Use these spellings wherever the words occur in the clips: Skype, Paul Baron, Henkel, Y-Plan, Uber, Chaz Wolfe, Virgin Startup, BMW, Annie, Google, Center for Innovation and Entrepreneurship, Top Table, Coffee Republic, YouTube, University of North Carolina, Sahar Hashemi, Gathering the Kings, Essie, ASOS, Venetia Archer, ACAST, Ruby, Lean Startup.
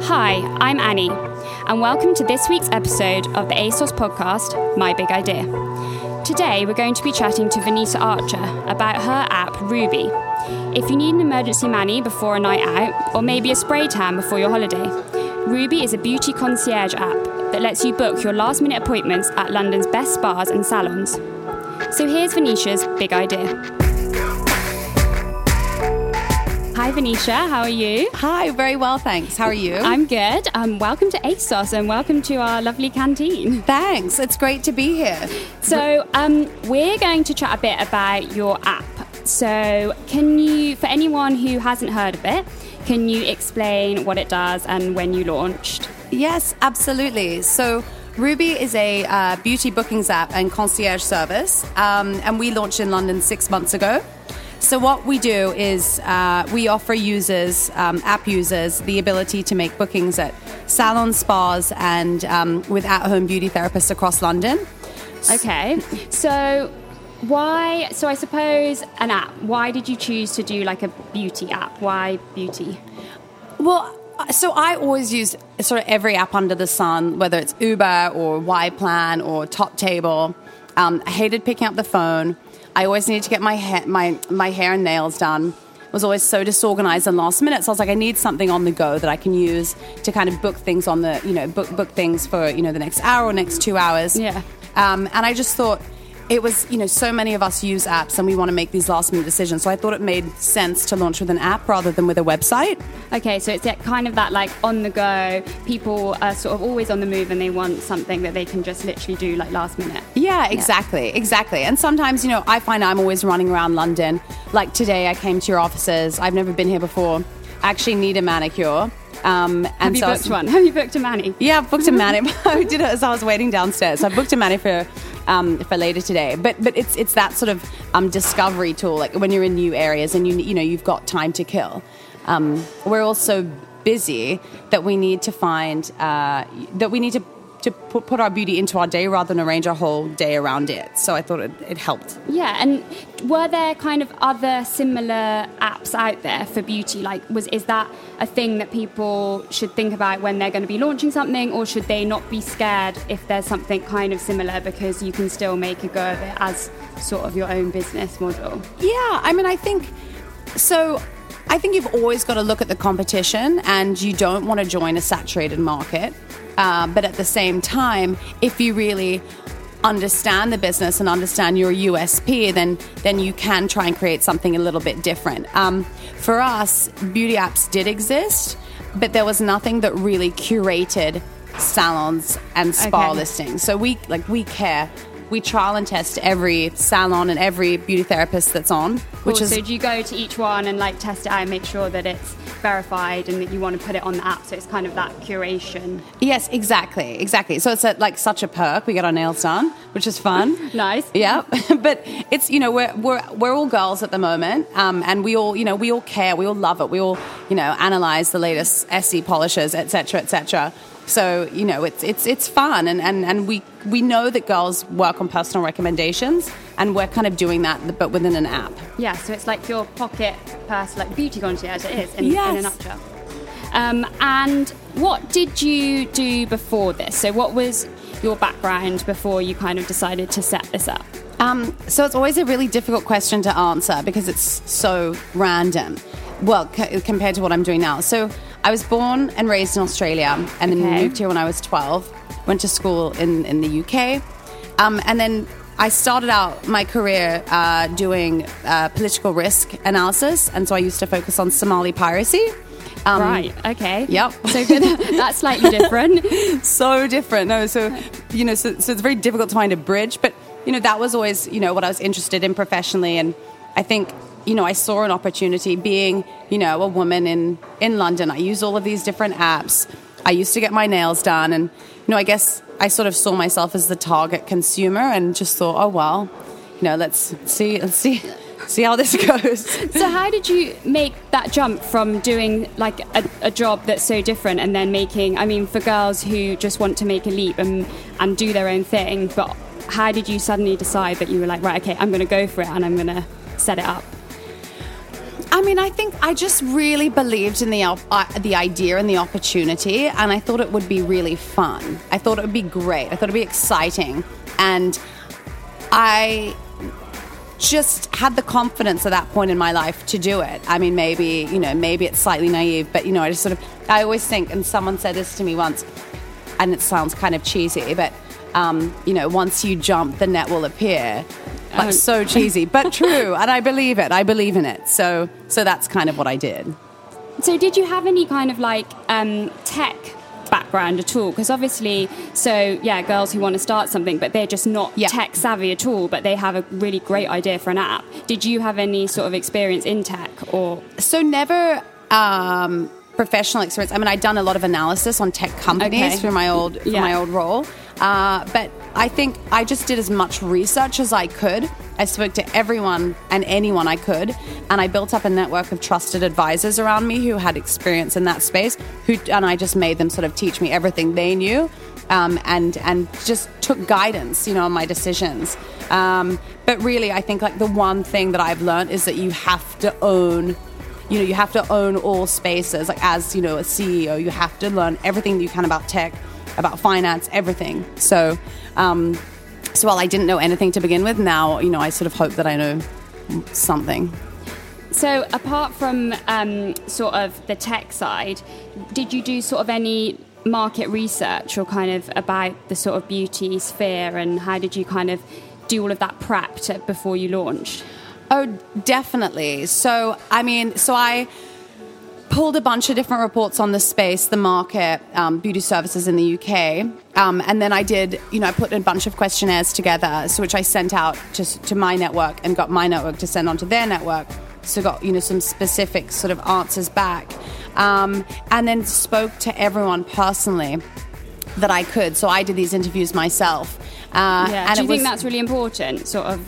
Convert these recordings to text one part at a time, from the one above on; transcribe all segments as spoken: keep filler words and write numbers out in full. Hi, I'm Annie, and welcome to this week's episode of the ASOS podcast, My Big Idea. Today, we're going to be chatting to Venetia Archer about her app, Ruby. If you need an emergency mani before a night out, or maybe a spray tan before your holiday, Ruby is a beauty concierge app that lets you book your last-minute appointments at London's best spas and salons. So here's Venetia's big idea. Hi Venetia, how are you? Hi, very well thanks. How are you? I'm good. Um, welcome to ASOS and welcome to our lovely canteen. Thanks, it's great to be here. So um, we're going to chat a bit about your app. So can you, for anyone who hasn't heard of it, can you explain what it does and when you launched? Yes, absolutely. So Ruby is a uh, beauty bookings app and concierge service um, and we launched in London six months ago. So what we do is uh, we offer users, um, app users, the ability to make bookings at salon spas and um, with at-home beauty therapists across London. Okay. So why, so I suppose an app, why did you choose to do like a beauty app? Why beauty? Well, so I always use sort of every app under the sun, whether it's Uber or Y-Plan or Top Table. Um, I hated picking up the phone. I always needed to get my hair, my, my hair and nails done. I was always so disorganized and last minute. So I was like, I need something on the go that I can use to kind of book things on the, you know, book book things for, you know, the next hour or next two hours. Yeah. Um, and I just thought it was, you know, so many of us use apps and we want to make these last minute decisions. So I thought it made sense to launch with an app rather than with a website. Okay, so it's kind of that like on the go. People are sort of always on the move and they want something that they can just literally do like last minute. Yeah, exactly, yeah. exactly. And sometimes, you know, I find I'm always running around London. Like today, I came to your offices. I've never been here before. I actually need a manicure. Um, and Have you so booked was, one? Have you booked a mani? Yeah, I've booked a mani. I did it as I was waiting downstairs. So I booked a mani for um, for later today. But but it's it's that sort of um, discovery tool. Like when you're in new areas and you you know you've got time to kill. Um, we're all so busy that we need to find uh, that we need to. to put our beauty into our day rather than arrange our whole day around it. So I thought it, it helped. Yeah, and were there kind of other similar apps out there for beauty? Like, was is that a thing that people should think about when they're going to be launching something, or should they not be scared if there's something kind of similar because you can still make a go of it as sort of your own business model? Yeah, I mean, I think... So... I think you've always got to look at the competition and you don't want to join a saturated market. Uh, but at the same time, if you really understand the business and understand your U S P, then then you can try and create something a little bit different. Um, for us, beauty apps did exist, but there was nothing that really curated salons and spa okay. listings. So we like we care. We trial and test every salon and every beauty therapist that's on. Which cool. is, so do you go to each one and like test it out and make sure that it's verified and that you want to put it on the app? So it's kind of that curation. Yes, exactly, exactly. So it's a, like such a perk. We get our nails done, which is fun. Nice. Yeah, but it's you know we're we're we're all girls at the moment, um, and we all you know we all care, we all love it, we all you know analyze the latest Essie polishes, et cetera, et cetera. So, you know, it's it's it's fun and, and, and we, we know that girls work on personal recommendations and we're kind of doing that but within an app. Yeah, so it's like your pocket purse, like beauty concierge it is in, yes. in a nutshell. Um, and what did you do before this? So what was your background before you kind of decided to set this up? Um, so it's always a really difficult question to answer because it's so random. Well, c- compared to what I'm doing now. So I was born and raised in Australia and then okay. moved here when I was twelve, went to school in, in the U K. Um, and then I started out my career uh, doing uh, political risk analysis. And so I used to focus on Somali piracy. Um, right, okay. Yep. So good. That's slightly different. So different. No, so, you know, so, so it's very difficult to find a bridge. But, you know, that was always, you know, what I was interested in professionally. And I think you know, I saw an opportunity being, you know, a woman in, in London. I use all of these different apps. I used to get my nails done. And, you know, I guess I sort of saw myself as the target consumer and just thought, oh, well, you know, let's see, let's see. See how this goes. So how did you make that jump from doing like a, a job that's so different and then making, I mean, for girls who just want to make a leap and, and do their own thing, but how did you suddenly decide that you were like, right, okay, I'm going to go for it and I'm going to set it up? I mean, I think I just really believed in the uh, the idea and the opportunity, and I thought it would be really fun. I thought it would be great. I thought it would be exciting. And I just had the confidence at that point in my life to do it. I mean, maybe, you know, maybe it's slightly naive, but, you know, I just sort of, I always think, and someone said this to me once, and it sounds kind of cheesy, but, um, you know, once you jump, the net will appear. Like, um, so cheesy, but true. And I believe it. I believe in it. So, so that's kind of what I did. So did you have any kind of like um, tech background at all? Because obviously, so yeah, girls who want to start something, but they're just not yeah. tech savvy at all, but they have a really great idea for an app. Did you have any sort of experience in tech or? So never um, professional experience. I mean, I'd done a lot of analysis on tech companies okay. for my old for yeah. my old role, uh, but I think I just did as much research as I could. I spoke to everyone and anyone I could, and I built up a network of trusted advisors around me who had experience in that space, who, and I just made them sort of teach me everything they knew, um, and and just took guidance, you know, on my decisions. Um, but really, I think like the one thing that I've learned is that you have to own, you know, you have to own all spaces. Like as, you know, a C E O, you have to learn everything that you can about tech, about finance, everything. So, um, so while I didn't know anything to begin with, now, you know, I sort of hope that I know something. So apart from um, sort of the tech side, did you do sort of any market research or kind of about the sort of beauty sphere, and how did you kind of do all of that prep to, before you launched? Oh, definitely. So, I mean, so I... pulled a bunch of different reports on the space, the market, um, beauty services in the U K. Um, and then I did, you know, I put a bunch of questionnaires together, so which I sent out to, to my network and got my network to send onto their network. So got, you know, some specific sort of answers back. Um, and then spoke to everyone personally that I could. So I did these interviews myself. Uh, yeah. And Do you it was, think that's really important, sort of?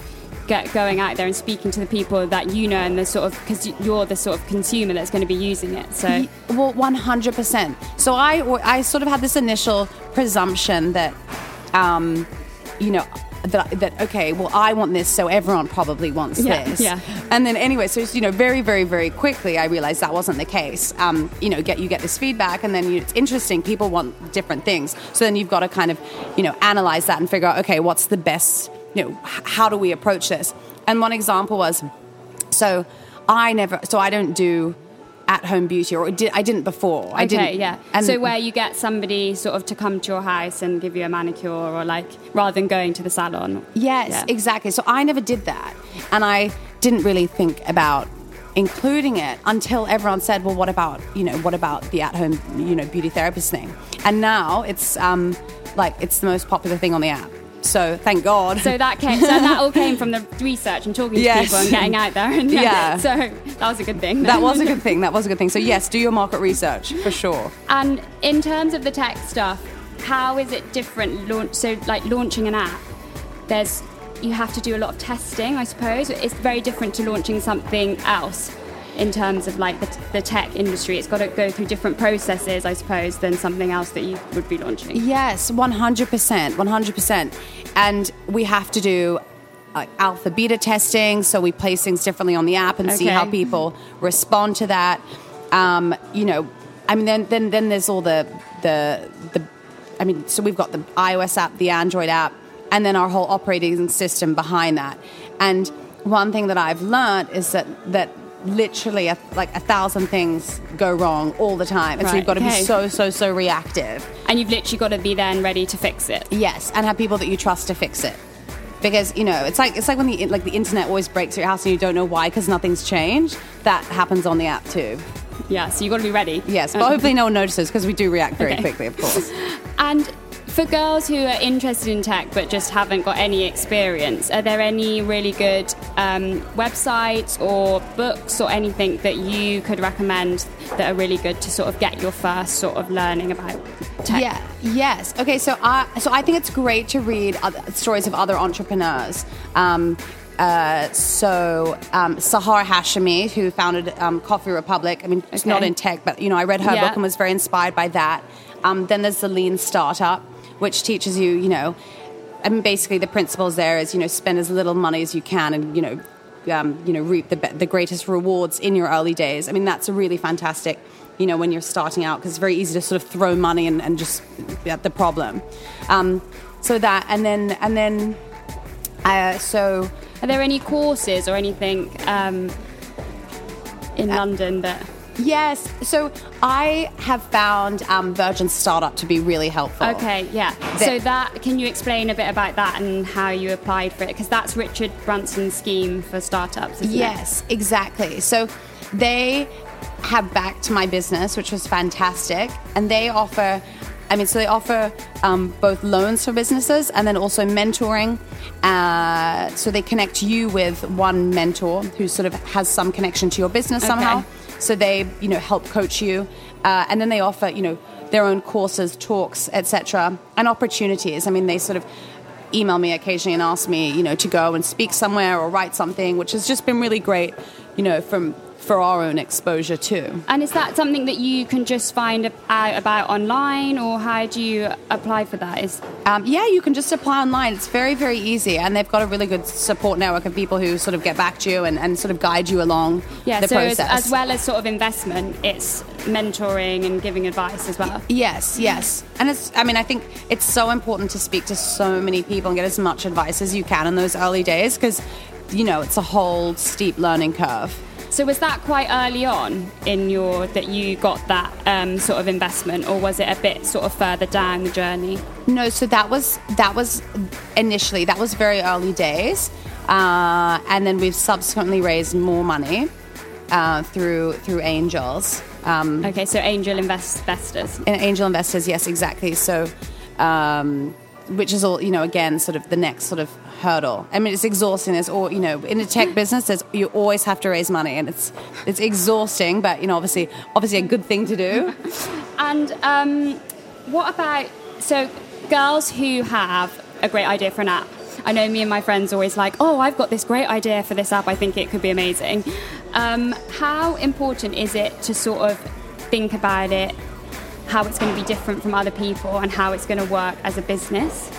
Get going out there and speaking to the people that you know, and the sort of, because you're the sort of consumer that's going to be using it. So, well, one hundred percent. So I, I sort of had this initial presumption that, um, you know, that that okay, well, I want this, so everyone probably wants yeah, this. Yeah. And then anyway, so you know, very, very, very quickly, I realized that wasn't the case. Um, you know, get you get this feedback, and then you, it's interesting. People want different things, so then you've got to kind of, you know, analyze that and figure out, okay, what's the best. You know, how do we approach this? And one example was, so I never, so I don't do at-home beauty, or did, I didn't before. I okay, didn't. Yeah. And so where you get somebody sort of to come to your house and give you a manicure, or like rather than going to the salon. Yes, yeah. exactly. So I never did that, and I didn't really think about including it until everyone said, "Well, what about you know, what about the at-home you know beauty therapist thing?" And now it's um like it's the most popular thing on the app. So thank God. So that came. So that all came from the research and talking to yes. people and getting out there. And yeah. yeah. So that was a good thing. Then. That was a good thing. That was a good thing. So yes, do your market research for sure. And in terms of the tech stuff, how is it different? Launch. So like launching an app, there's you have to do a lot of testing, I suppose. It's very different to launching something else in terms of like the, the tech industry. It's got to go through different processes, I suppose, than something else that you would be launching. Yes, one hundred percent. And we have to do uh, alpha beta testing, so we place things differently on the app and okay. see how people respond to that. Um, you know, I mean, then then then there's all the the the. I mean, so we've got the iOS app, the Android app, and then our whole operating system behind that. And one thing that I've learned is that that. Literally a, like a thousand things go wrong all the time, and right. so you've got to okay. be so so so reactive, and you've literally got to be there and ready to fix it. Yes, and have people that you trust to fix it, because you know it's like it's like when the like the internet always breaks at your house and you don't know why because nothing's changed. That happens on the app too. Yeah, so you've got to be ready. Yes, but um, hopefully no one notices because we do react very okay. quickly, of course. And For girls who are interested in tech but just haven't got any experience, are there any really good um, websites or books or anything that you could recommend that are really good to sort of get your first sort of learning about tech? Yeah. Yes. Okay. So I so I think it's great to read other, stories of other entrepreneurs. Um, Uh, so um, Sahar Hashemi, who founded um, Coffee Republic. I mean, okay. It's not in tech, but you know, I read her yeah. book and was very inspired by that. Um, then there's the Lean Startup, which teaches you, you know, I mean, basically the principles there is, you know, spend as little money as you can, and you know, um, you know, reap the the greatest rewards in your early days. I mean, that's a really fantastic, you know, when you're starting out, because it's very easy to sort of throw money and, and just at the problem. Um, so that, and then and then, uh, so. Are there any courses or anything um, in uh, London that... Yes. So I have found um, Virgin Startup to be really helpful. Okay, yeah. The, so that, can you explain a bit about that and how you applied for it? Because that's Richard Branson's scheme for startups, isn't yes, it? Yes, exactly. So they have backed my business, which was fantastic. And they offer... I mean, so they offer um, both loans for businesses and then also mentoring. Uh, so they connect you with one mentor who sort of has some connection to your business okay. somehow. So they, you know, help coach you. Uh, and then they offer, you know, their own courses, talks, et cetera, and opportunities. I mean, they sort of email me occasionally and ask me, you know, to go and speak somewhere or write something, which has just been really great, you know, from... for our own exposure too. And is that something that you can just find out about online, or how do you apply for that? Is um, yeah, you can just apply online. It's very, very easy, and they've got a really good support network of people who sort of get back to you and, and sort of guide you along yeah, the so process. As, as well as sort of investment, it's mentoring and giving advice as well. Yes, yes. And it's, I mean, I think it's so important to speak to so many people and get as much advice as you can in those early days, because, you know, it's a whole steep learning curve. So was that quite early on in your, that you got that um, sort of investment, or was it a bit sort of further down the journey? No, so that was, that was initially, that was very early days. Uh, and then we've subsequently raised more money uh, through through angels. Um, okay, so angel invest- investors. And angel investors, yes, exactly. So, um, which is all, you know, again, sort of the next sort of hurdle. I mean, it's exhausting. There's all, you know, in the tech business, there's, you always have to raise money, and it's it's exhausting, but, you know, obviously obviously a good thing to do. And um, what about, so girls who have a great idea for an app. I know me and my friends always like, oh, I've got this great idea for this app. I think it could be amazing. Um, how important is it to sort of think about it, how it's going to be different from other people and how it's going to work as a business?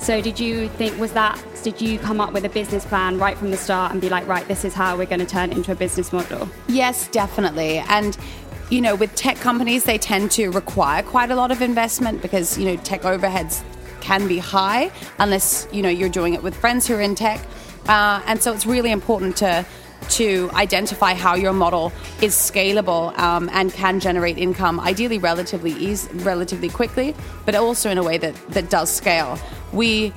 So did you think, was that, did you come up with a business plan right from the start and be like, right, this is how we're going to turn it into a business model? Yes, definitely. And, you know, with tech companies, they tend to require quite a lot of investment because, you know, tech overheads can be high unless, you know, you're doing it with friends who are in tech. Uh, and so it's really important to to identify how your model is scalable um, and can generate income, ideally relatively easy, relatively quickly, but also in a way that, that does scale. We,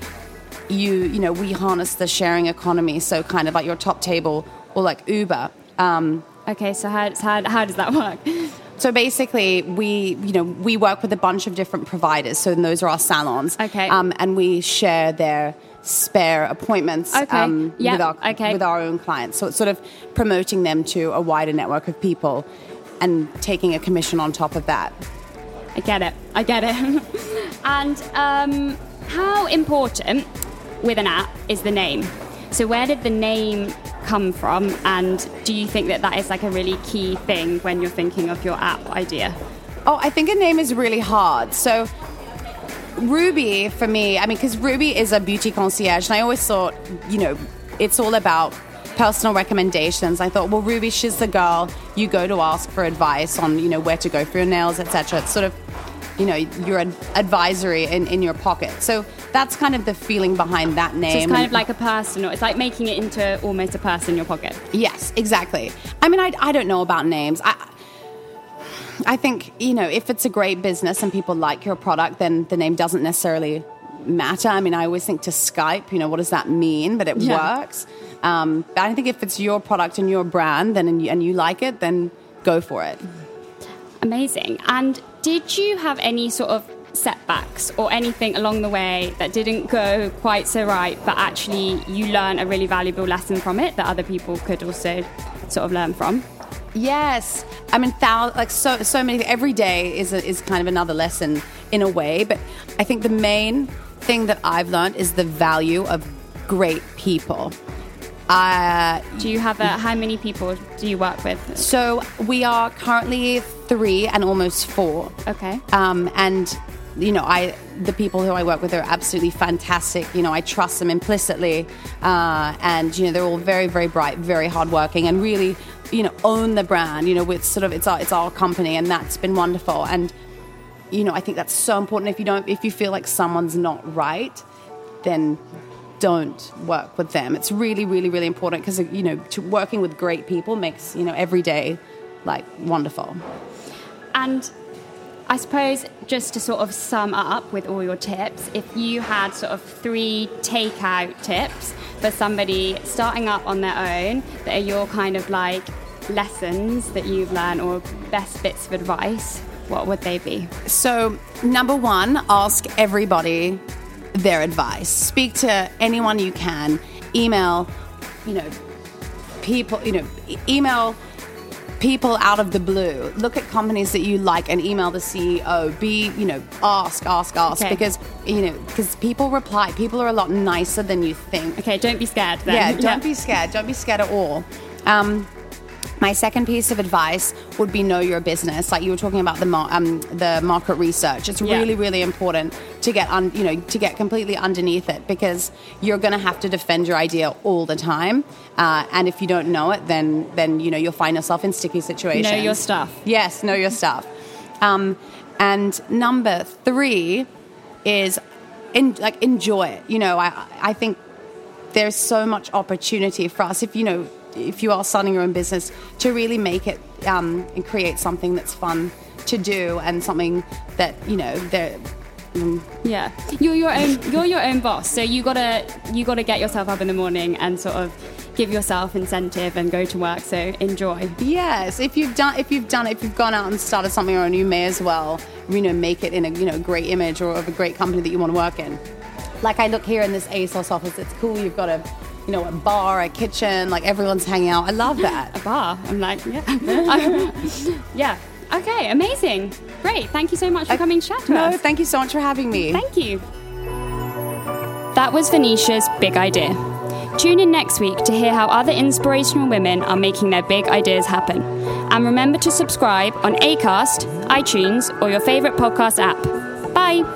you, you know, we harness the sharing economy, so kind of like your Top Table or like Uber. Um, okay, so how, how how does that work? So basically, we, you know, we work with a bunch of different providers. So those are our salons. Okay, um, and we share their spare appointments okay. um, yep. with, our, okay. with our own clients. So it's sort of promoting them to a wider network of people and taking a commission on top of that. I get it. I get it. And um, how important with an app is the name? So where did the name come from? And do you think that that is like a really key thing when you're thinking of your app idea? Oh, I think a name is really hard. So Ruby, for me, I mean, because Ruby is a beauty concierge, and I always thought, you know, it's all about personal recommendations. I thought, well, Ruby, she's the girl you go to ask for advice on, you know, where to go for your nails, et cetera. It's sort of, you know, your ad- advisory in, in your pocket. So that's kind of the feeling behind that name. So it's kind and, of like a personal, it's like making it into almost a purse in your pocket. Yes, exactly. I mean, I, I don't know about names. I I think, you know, if it's a great business and people like your product, then the name doesn't necessarily matter. I mean, I always think to Skype, you know, what does that mean? But it yeah. works. Um, but I think if it's your product and your brand then and you, and you like it, then go for it. Amazing. And did you have any sort of setbacks or anything along the way that didn't go quite so right, but actually you learn a really valuable lesson from it that other people could also sort of learn from? Yes. I mean, thou, like so so many, every day is a, is kind of another lesson in a way, but I think the main thing that I've learned is the value of great people. Uh, do you have a, how many people do you work with? So we are currently three and almost four. Okay. Um, and, you know, I the people who I work with are absolutely fantastic. You know, I trust them implicitly. Uh, and, you know, they're all very, very bright, very hardworking and really, you know, own the brand. You know, with sort of it's our, it's our company, and that's been wonderful. And, you know, I think that's so important. If you don't, if you feel like someone's not right, then don't work with them. It's really, really, really important because, you know, to working with great people makes, you know, every day, like, wonderful. And I suppose just to sort of sum up with all your tips, if you had sort of three takeout tips for somebody starting up on their own that are your kind of, like, lessons that you've learned or best bits of advice, what would they be? So, number one, ask everybody their advice. Speak to anyone you can. Email, you know, people, you know, e- email people out of the blue. Look at companies that you like and email the C E O. Be, you know, ask, ask, ask. Okay. Because, you know, because people reply. People are a lot nicer than you think. Okay, don't be scared then. Yeah, don't yeah. be scared. Don't be scared at all. Um, my second piece of advice would be know your business. Like you were talking about the mar- um, the market research. It's yeah. really, really important to get un- you know to get completely underneath it, because you're going to have to defend your idea all the time. Uh, and if you don't know it, then then you know you'll find yourself in sticky situations. Know your stuff. Yes, know your stuff. Um, and number three is in, like enjoy it. You know, I I think there's so much opportunity for us if you know. if you are starting your own business, to really make it um, and create something that's fun to do and something that, you know, they're... Um. Yeah. You're your own, you're your own boss. So you gotta, you gotta get yourself up in the morning and sort of give yourself incentive and go to work. So enjoy. Yes. If you've done, if you've done, if you've gone out and started something on your own, you may as well, you know, make it in a, you know, great image or of a great company that you want to work in. Like I look here in this ASOS office, it's cool. You've got a, you know, a bar, a kitchen, like everyone's hanging out. I love that. A bar. I'm like, yeah. I, yeah. Okay, amazing. Great. Thank you so much for I, coming to chat to no, us. No, thank you so much for having me. Thank you. That was Venetia's Big Idea. Tune in next week to hear how other inspirational women are making their big ideas happen. And remember to subscribe on ACAST, iTunes, or your favourite podcast app. Bye.